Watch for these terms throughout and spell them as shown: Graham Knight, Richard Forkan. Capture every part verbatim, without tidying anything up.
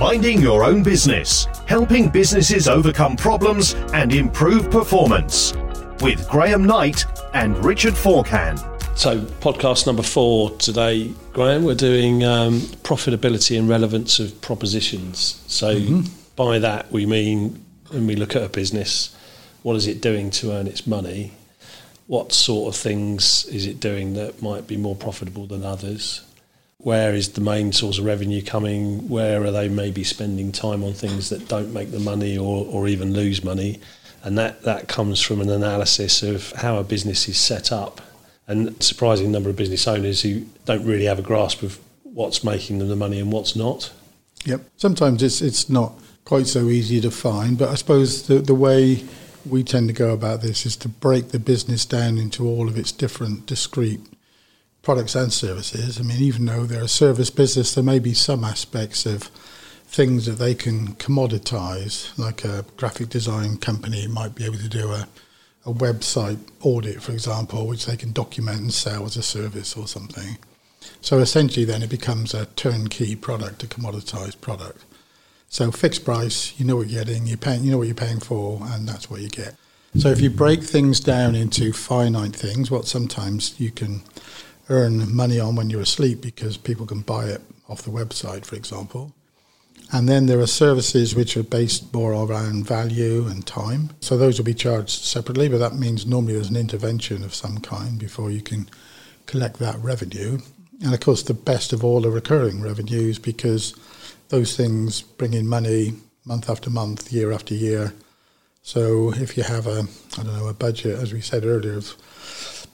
Minding your own business, helping businesses overcome problems and improve performance with Graham Knight and Richard Forkan. So podcast number four today, Graham, we're doing um, profitability and relevance of propositions. So mm-hmm. by that we mean when we look at a business, what is it doing to earn its money? What sort of things is it doing that might be more profitable than others? Where is the main source of revenue coming? Where are they maybe spending time on things that don't make the money or, or even lose money? And that, that comes from an analysis of how a business is set up. And a surprising number of business owners who don't really have a grasp of what's making them the money and what's not. Yep. Sometimes it's it's not quite so easy to find, but I suppose the, the way we tend to go about this is to break the business down into all of its different discrete products and services. I mean, even though they're a service business, there may be some aspects of things that they can commoditize, like a graphic design company might be able to do a, a website audit, for example, which they can document and sell as a service or something. So essentially then it becomes a turnkey product, a commoditized product. So fixed price, you know what you're getting, you're paying, you know what you're paying for, and that's what you get. So if you break things down into finite things, what sometimes you can earn money on when you're asleep because people can buy it off the website, for example. And then there are services which are based more around value and time. So those will be charged separately, but that means normally there's an intervention of some kind before you can collect that revenue. And of course, the best of all are recurring revenues because those things bring in money month after month, year after year. So if you have a, I don't know, a budget, as we said earlier, of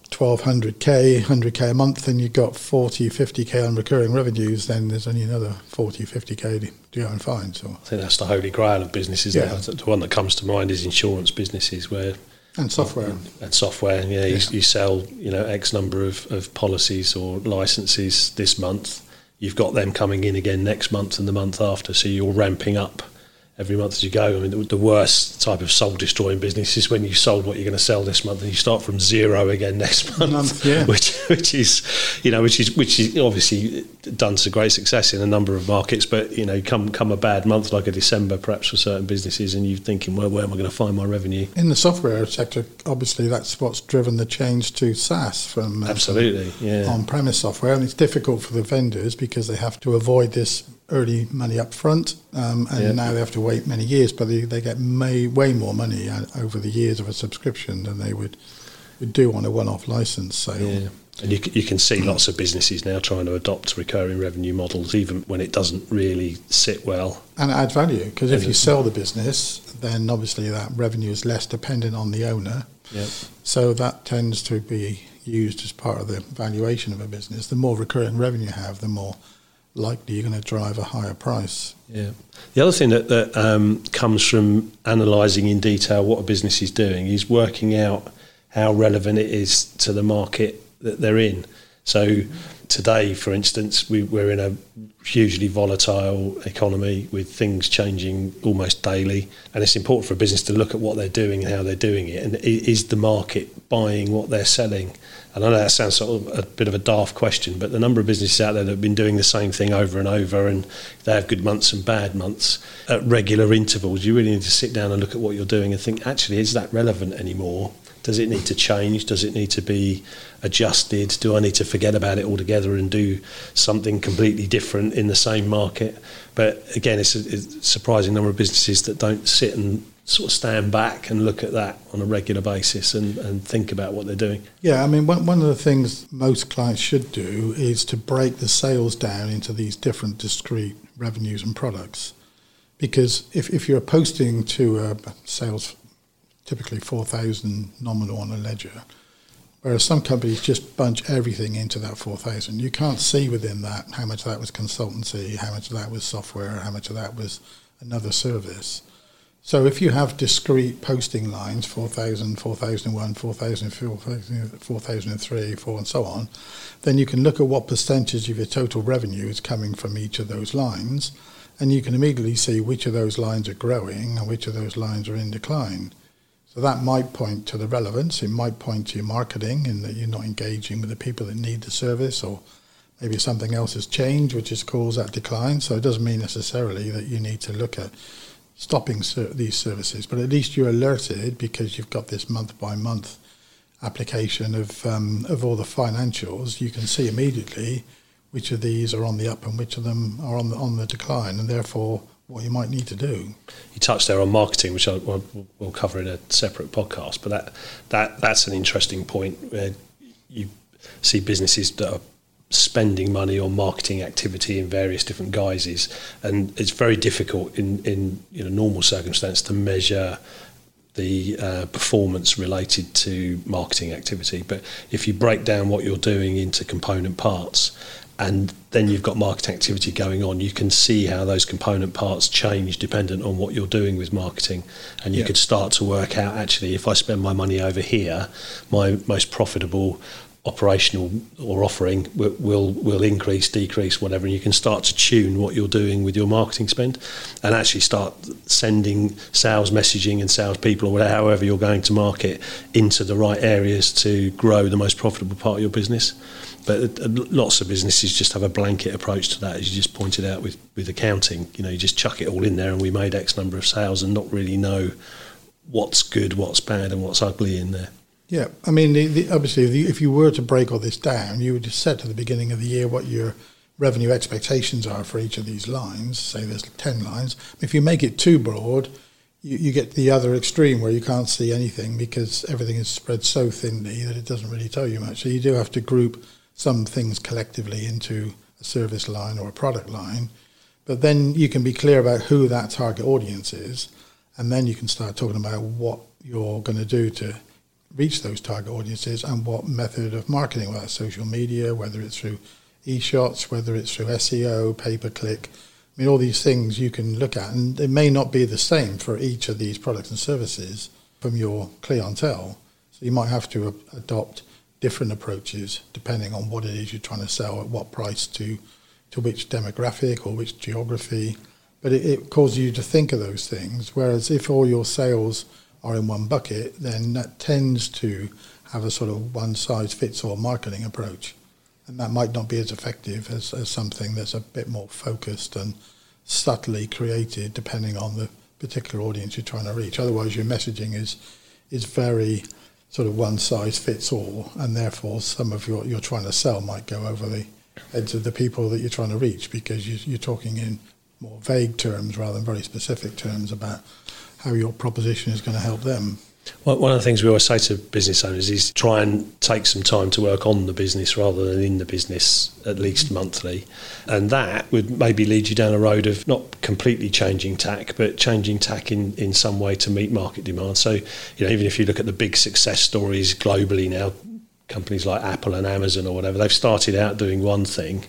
twelve hundred K, one hundred K a month, and you've got forty, fifty K on recurring revenues, then there's only another forty, fifty K to, to go and find. So I think that's the holy grail of businesses. Yeah. The one that comes to mind is insurance businesses where... And software. And software, yeah. yeah. You, you sell, you know, X number of, of policies or licenses this month. You've got them coming in again next month and the month after, so you're ramping up every month as you go. I mean, the, the worst type of soul-destroying business is when you sold what you're going to sell this month and you start from zero again next month, month yeah. which which is, you know, which is which is obviously done to great success in a number of markets. But you know, come come a bad month like a December, perhaps for certain businesses, and you're thinking, well, where am I going to find my revenue? In the software sector, obviously, that's what's driven the change to SaaS from uh, absolutely from yeah. on-premise software, and it's difficult for the vendors because they have to avoid this early money up front, um, and yeah. now they have to wait many years, but they, they get may, way more money over the years of a subscription than they would, would do on a one-off license sale. Yeah. And you, you can see lots of businesses now trying to adopt recurring revenue models, even when it doesn't really sit well. And add value, because if you sell the business, then obviously that revenue is less dependent on the owner. Yeah. So that tends to be used as part of the valuation of a business. The more recurring revenue you have, the more likely you're going to drive a higher price. Yeah. The other thing that, that um, comes from analysing in detail what a business is doing is working out how relevant it is to the market that they're in. So today, for instance, we, we're in a hugely volatile economy with things changing almost daily, and it's important for a business to look at what they're doing and how they're doing it, and is the market buying what they're selling? And I know that sounds sort of a bit of a daft question, but the number of businesses out there that have been doing the same thing over and over, and they have good months and bad months at regular intervals, you really need to sit down and look at what you're doing and think, actually, is that relevant anymore? Does it need to change? Does it need to be adjusted? Do I need to forget about it altogether and do something completely different in the same market? But again, it's a, it's a surprising number of businesses that don't sit and sort of stand back and look at that on a regular basis and, and think about what they're doing. Yeah, I mean, one, one of the things most clients should do is to break the sales down into these different discrete revenues and products. Because if, if you're posting to a sales typically four thousand nominal on a ledger, whereas some companies just bunch everything into that four thousand. You can't see within that how much of that was consultancy, how much of that was software, how much of that was another service. So if you have discrete posting lines, four thousand, four thousand one, four thousand, four thousand three, four and so on, then you can look at what percentage of your total revenue is coming from each of those lines, and you can immediately see which of those lines are growing and which of those lines are in decline. So that might point to the relevance, it might point to your marketing and that you're not engaging with the people that need the service or Maybe something else has changed, which has caused that decline. So it doesn't mean necessarily that you need to look at stopping ser- these services, but at least you're alerted because you've got this month-by-month application of um, of all the financials. You can see immediately which of these are on the up and which of them are on the, on the decline, and therefore what you might need to do. You touched there on marketing, which I'll, we'll, we'll cover in a separate podcast, but that, that that's an interesting point where you see businesses that are spending money on marketing activity in various different guises, and it's very difficult in in you know normal circumstance to measure the uh, performance related to marketing activity. But if you break down what you're doing into component parts, and then you've got marketing activity going on, you can see how those component parts change dependent on what you're doing with marketing. And you yeah. could start to work out, actually, if I spend my money over here, my most profitable operational or offering will, will will increase, decrease, whatever, and you can start to tune what you're doing with your marketing spend, and actually start sending sales messaging and sales people, or whatever, however you're going to market, into the right areas to grow the most profitable part of your business. But lots of businesses just have a blanket approach to that, as you just pointed out with with accounting. You know, you just chuck it all in there, and we made X number of sales, and not really know what's good, what's bad, and what's ugly in there. Yeah, I mean, the, the, obviously, the, if you were to break all this down, you would have set at the beginning of the year what your revenue expectations are for each of these lines. Say there's ten lines. If you make it too broad, you, you get the other extreme where you can't see anything because everything is spread so thinly that it doesn't really tell you much. So you do have to group some things collectively into a service line or a product line. But then you can be clear about who that target audience is, and then you can start talking about what you're going to do to reach those target audiences and what method of marketing, whether it's social media, whether it's through e-shots, whether it's through S E O, pay-per-click. I mean, all these things you can look at, and it may not be the same for each of these products and services from your clientele. So you might have to a- adopt different approaches depending on what it is you're trying to sell, at what price, to to which demographic or which geography. But it, it causes you to think of those things, whereas if all your sales are in one bucket, then that tends to have a sort of one-size-fits-all marketing approach. And that might not be as effective as, as something that's a bit more focused and subtly created depending on the particular audience you're trying to reach. Otherwise, your messaging is is very sort of one-size-fits-all, and therefore some of your you're trying to sell might go over the heads of the people that you're trying to reach, because you, you're talking in more vague terms rather than very specific terms about how your proposition is going to help them. Well, one of the things we always say to business owners is try and take some time to work on the business rather than in the business, at least monthly. And that would maybe lead you down a road of not completely changing tack, but changing tack in, in some way to meet market demand. So, you know, even if you look at the big success stories globally now, companies like Apple and Amazon or whatever, they've started out doing one thing,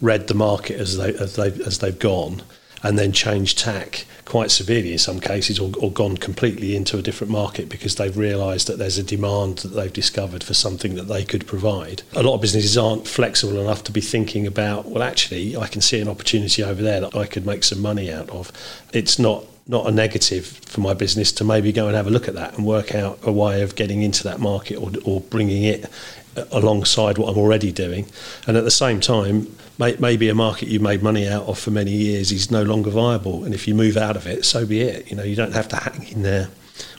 read the market as they as they as they've gone, and then changed tack quite severely in some cases, or, or gone completely into a different market because they've realised that there's a demand that they've discovered for something that they could provide. A lot of businesses aren't flexible enough to be thinking about, well, actually, I can see an opportunity over there that I could make some money out of. It's not, not a negative for my business to maybe go and have a look at that and work out a way of getting into that market, or, or bringing it alongside what I'm already doing. And at the same time, maybe a market you made money out of for many years is no longer viable, and if you move out of it, so be it. You know, you don't have to hang in there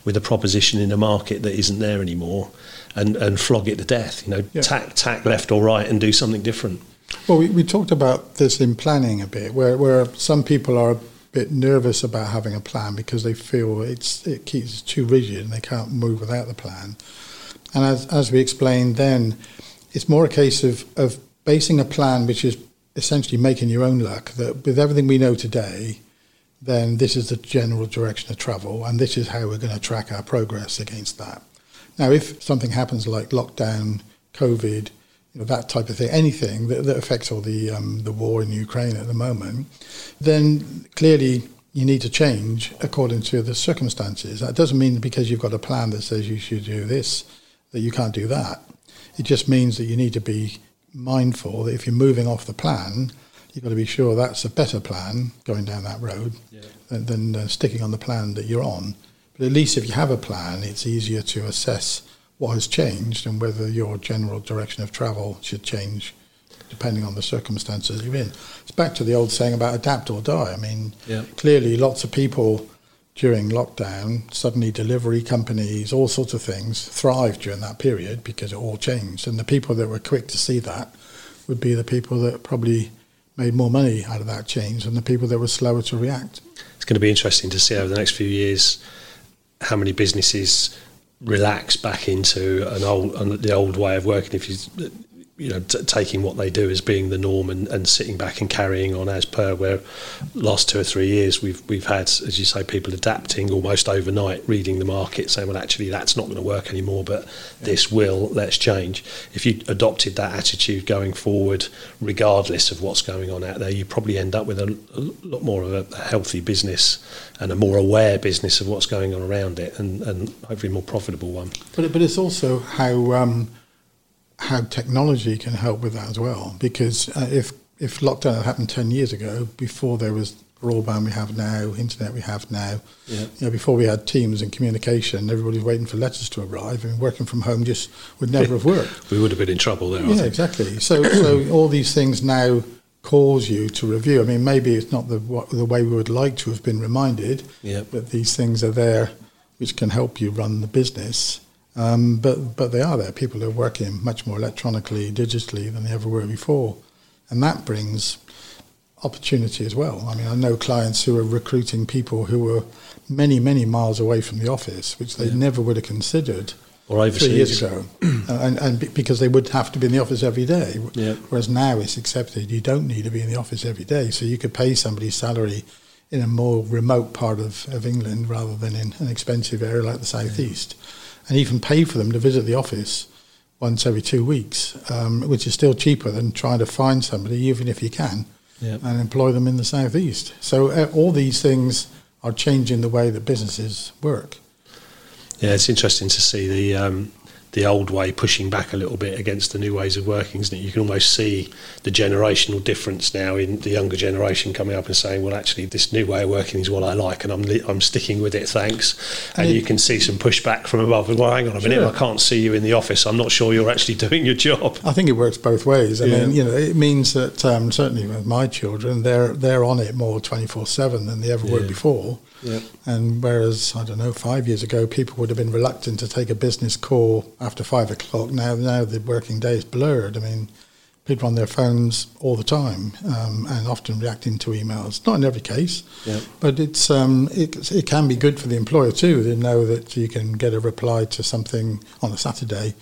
with a proposition in a market that isn't there anymore and and flog it to death. You know, yeah. tack tack left or right and do something different. Well, we, we talked about this in planning a bit, where where some people are a bit nervous about having a plan because they feel it's it keeps too rigid and they can't move without the plan. And as, as we explained then, it's more a case of, of basing a plan which is essentially making your own luck, that with everything we know today, then this is the general direction of travel and this is how we're going to track our progress against that. Now, if something happens like lockdown, COVID, you know, that type of thing, anything that, that affects all the, um, the war in Ukraine at the moment, then clearly you need to change according to the circumstances. That doesn't mean because you've got a plan that says you should do this that you can't do that. It just means that you need to be mindful that if you're moving off the plan, you've got to be sure that's a better plan going down that road yeah. than, than uh, sticking on the plan that you're on. But at least if you have a plan, it's easier to assess what has changed and whether your general direction of travel should change depending on the circumstances you're in. It's back to the old saying about adapt or die. I mean, yeah. Clearly lots of people during lockdown, suddenly delivery companies, all sorts of things thrived during that period because it all changed. And the people that were quick to see that would be the people that probably made more money out of that change and the people that were slower to react. It's going to be interesting to see over the next few years how many businesses relax back into an old, the old way of working. If you, you know, t- taking what they do as being the norm and, and sitting back and carrying on as per, where last two or three years we've we've had, as you say, people adapting almost overnight, reading the market, saying, well, actually, that's not going to work anymore, but this will, let's change. If you adopted that attitude going forward, regardless of what's going on out there, you probably end up with a, a lot more of a healthy business and a more aware business of what's going on around it, and, and hopefully a more profitable one. But but it's also how um, how technology can help with that as well, because uh, if, if lockdown had happened ten years ago, before there was broadband we have now, internet we have now, yeah. you know, before we had Teams and communication, everybody's waiting for letters to arrive, and working from home just would never have worked. We would have been in trouble there, yeah, I think. Exactly. So so all these things now cause you to review. I mean, maybe it's not the the way we would like to have been reminded, yeah. but these things are there which can help you run the business. Um, but but they are there. People are working much more electronically, digitally than they ever were before. And that brings opportunity as well. I mean, I know clients who are recruiting people who were many, many miles away from the office, which they yeah. never would have considered or overseas. three years ago. and, and because they would have to be in the office every day. Yeah. Whereas now it's accepted you don't need to be in the office every day. So you could pay somebody's salary in a more remote part of, of England rather than in an expensive area like the southeast. Yeah. And even pay for them to visit the office once every two weeks, um, which is still cheaper than trying to find somebody, even if you can, yep. and employ them in the southeast. So uh, all these things are changing the way that businesses work. Yeah, it's interesting to see the um, the old way pushing back a little bit against the new ways of working, isn't it? You can almost see the generational difference now in the younger generation coming up and saying, well, actually, this new way of working is what I like and I'm li- I'm sticking with it, thanks. And, and it, you can see some pushback from above. Well, hang on a minute, sure. I can't see you in the office. I'm not sure you're actually doing your job. I think it works both ways. I yeah. mean, you know, it means that um, certainly with my children, they're they're on it more twenty-four seven than they ever yeah. were before. Yeah. And whereas, I don't know, five years ago, people would have been reluctant to take a business call after five o'clock. Now, now the working day is blurred. I mean, people are on their phones all the time um, and often reacting to emails. Not in every case, yeah. but it's um, it, it can be good for the employer too. They know that you can get a reply to something on a Saturday,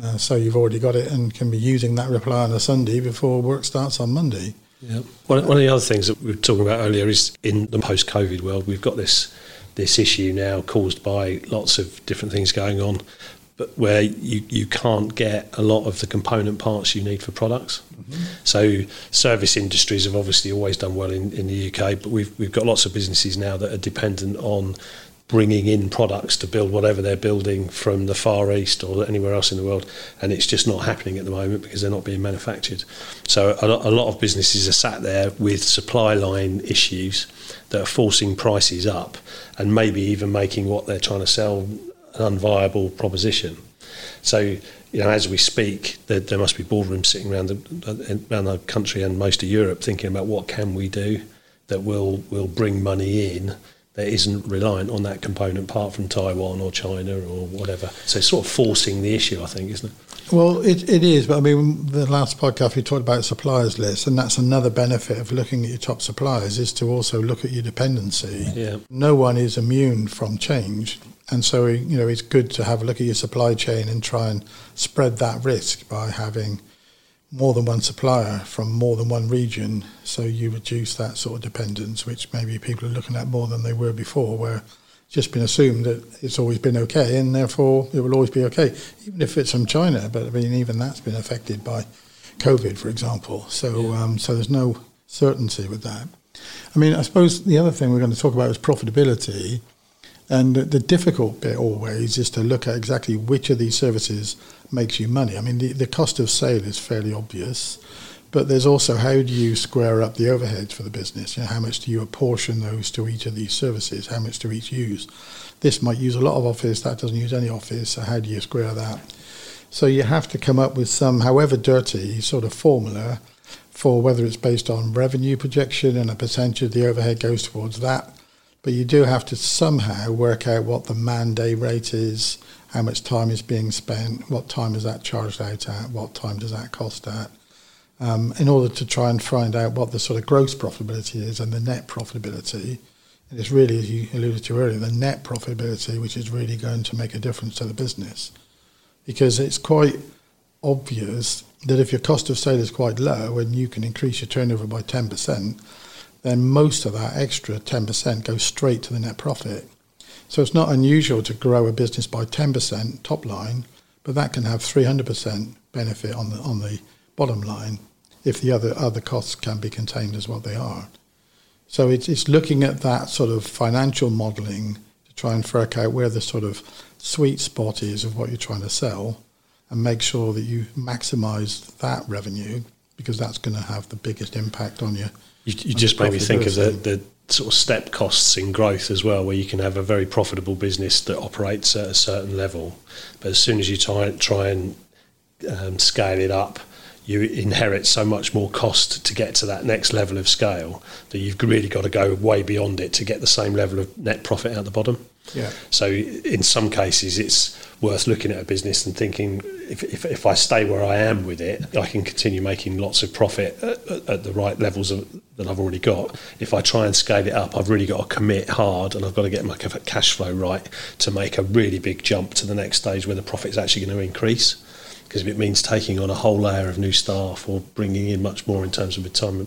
uh, so you've already got it and can be using that reply on a Sunday before work starts on Monday. Yeah. One, one of the other things that we were talking about earlier is in the post-COVID world, we've got this this issue now caused by lots of different things going on, but where you, you can't get a lot of the component parts you need for products. Mm-hmm. So service industries have obviously always done well in, in the U K, but we've we've got lots of businesses now that are dependent on bringing in products to build whatever they're building from the Far East or anywhere else in the world, and it's just not happening at the moment because they're not being manufactured. So a lot, a lot of businesses are sat there with supply line issues that are forcing prices up and maybe even making what they're trying to sell an unviable proposition. So, you know, as we speak, there, there must be boardrooms sitting around the, around the country and most of Europe thinking about what can we do that will will bring money in that isn't reliant on that component part from Taiwan or China or whatever. So it's sort of forcing the issue, I think, isn't it? Well, it, it is. But I mean, the last podcast we talked about suppliers lists, and that's another benefit of looking at your top suppliers is to also look at your dependency. Yeah. No one is immune from change. And so, you know, it's good to have a look at your supply chain and try and spread that risk by having more than one supplier from more than one region, so you reduce that sort of dependence, which maybe people are looking at more than they were before, where it's just been assumed that it's always been okay and therefore it will always be okay, even if it's from China. But I mean, even that's been affected by COVID, for example. So, yeah. um, so there's no certainty with that. I mean, I suppose the other thing we're going to talk about is profitability. And the difficult bit always is to look at exactly which of these services makes you money. I mean, the, the cost of sale is fairly obvious, but there's also how do you square up the overheads for the business? You know, how much do you apportion those to each of these services? How much do each use? This might use a lot of office, that doesn't use any office, so how do you square that? So you have to come up with some, however dirty, sort of formula for whether it's based on revenue projection and a percentage of the overhead goes towards that. But you do have to somehow work out what the man day rate is, how much time is being spent, what time is that charged out at, what time does that cost at, um, in order to try and find out what the sort of gross profitability is and the net profitability. And it's really, as you alluded to earlier, the net profitability, which is really going to make a difference to the business. Because it's quite obvious that if your cost of sale is quite low and you can increase your turnover by ten percent, then most of that extra ten percent goes straight to the net profit. So it's not unusual to grow a business by ten percent top line, but that can have three hundred percent benefit on the on the bottom line if the other other costs can be contained as what they are. So it's, it's looking at that sort of financial modelling to try and work out where the sort of sweet spot is of what you're trying to sell and make sure that you maximise that revenue, because that's going to have the biggest impact on your... You, you just made me think of the, the sort of step costs in growth as well, where you can have a very profitable business that operates at a certain level, but as soon as you try, try and um, scale it up, you inherit so much more cost to get to that next level of scale that you've really got to go way beyond it to get the same level of net profit out the bottom. Yeah. So in some cases, it's worth looking at a business and thinking, if, if, if I stay where I am with it, I can continue making lots of profit at, at the right levels of, that I've already got. If I try and scale it up, I've really got to commit hard and I've got to get my cash flow right to make a really big jump to the next stage where the profit's actually going to increase. Because if it means taking on a whole layer of new staff or bringing in much more in terms of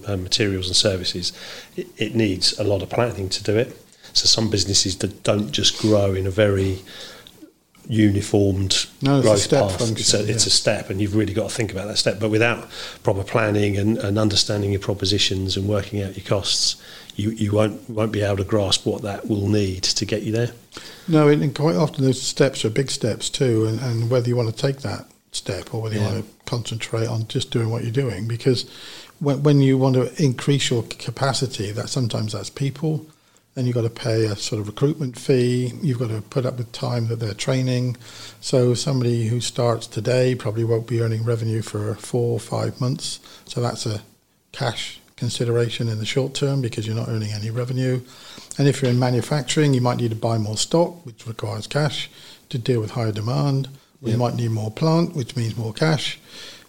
materials and services, it, it needs a lot of planning to do it. So some businesses that don't just grow in a very uniformed no, growth it's a step path, function, it's, a, yeah. it's a step, and you've really got to think about that step. But without proper planning and, and understanding your propositions and working out your costs, you, you won't won't be able to grasp what that will need to get you there. No, and quite often those steps are big steps too, and, and whether you want to take that step or whether you yeah. want to concentrate on just doing what you're doing, because when, when you want to increase your capacity, that sometimes that's people, then you've got to pay a sort of recruitment fee, you've got to put up with time that they're training. So somebody who starts today probably won't be earning revenue for four or five months, so that's a cash consideration in the short term because you're not earning any revenue. And if you're in manufacturing, you might need to buy more stock, which requires cash to deal with higher demand. We yep. might need more plant, which means more cash.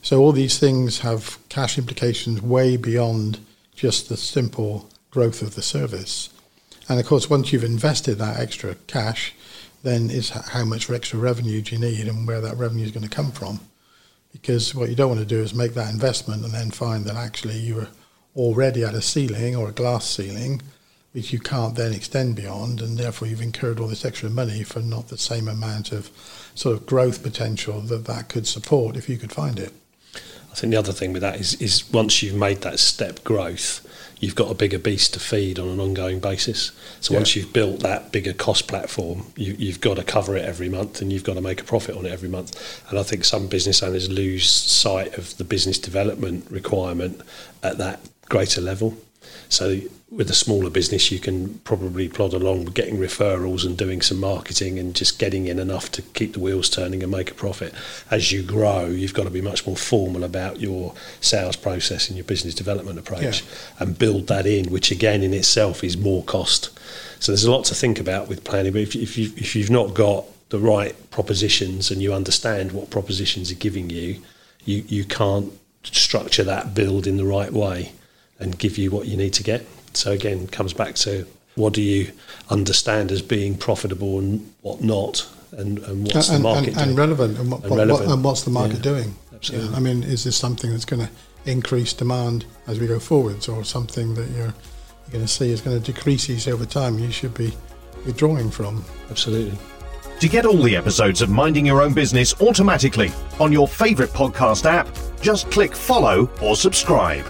So all these things have cash implications way beyond just the simple growth of the service. And, of course, once you've invested that extra cash, then it's how much extra revenue do you need and where that revenue is going to come from. Because what you don't want to do is make that investment and then find that actually you are already at a ceiling or a glass ceiling, which you can't then extend beyond, and therefore you've incurred all this extra money for not the same amount of sort of growth potential that that could support if you could find it. I think the other thing with that is, is once you've made that step growth, you've got a bigger beast to feed on an ongoing basis. So yeah. once you've built that bigger cost platform, you, you've got to cover it every month and you've got to make a profit on it every month. And I think some business owners lose sight of the business development requirement at that greater level. So with a smaller business, you can probably plod along with getting referrals and doing some marketing and just getting in enough to keep the wheels turning and make a profit. As you grow, you've got to be much more formal about your sales process and your business development approach yeah. and build that in, which again in itself is more cost. So there's a lot to think about with planning, but if, if, you've, if you've not got the right propositions and you understand what propositions are giving you, you, you can't structure that build in the right way and give you what you need to get. So again, it comes back to what do you understand as being profitable and what not, and, and what's and, the market and, and doing. Relevant, and, what, and relevant. What, what, and what's the market yeah, doing? Absolutely. Yeah, I mean, is this something that's going to increase demand as we go forwards, or something that you're, you're going to see is going to decrease each over time you should be withdrawing from? Absolutely. To get all the episodes of Minding Your Own Business automatically on your favourite podcast app, just click follow or subscribe.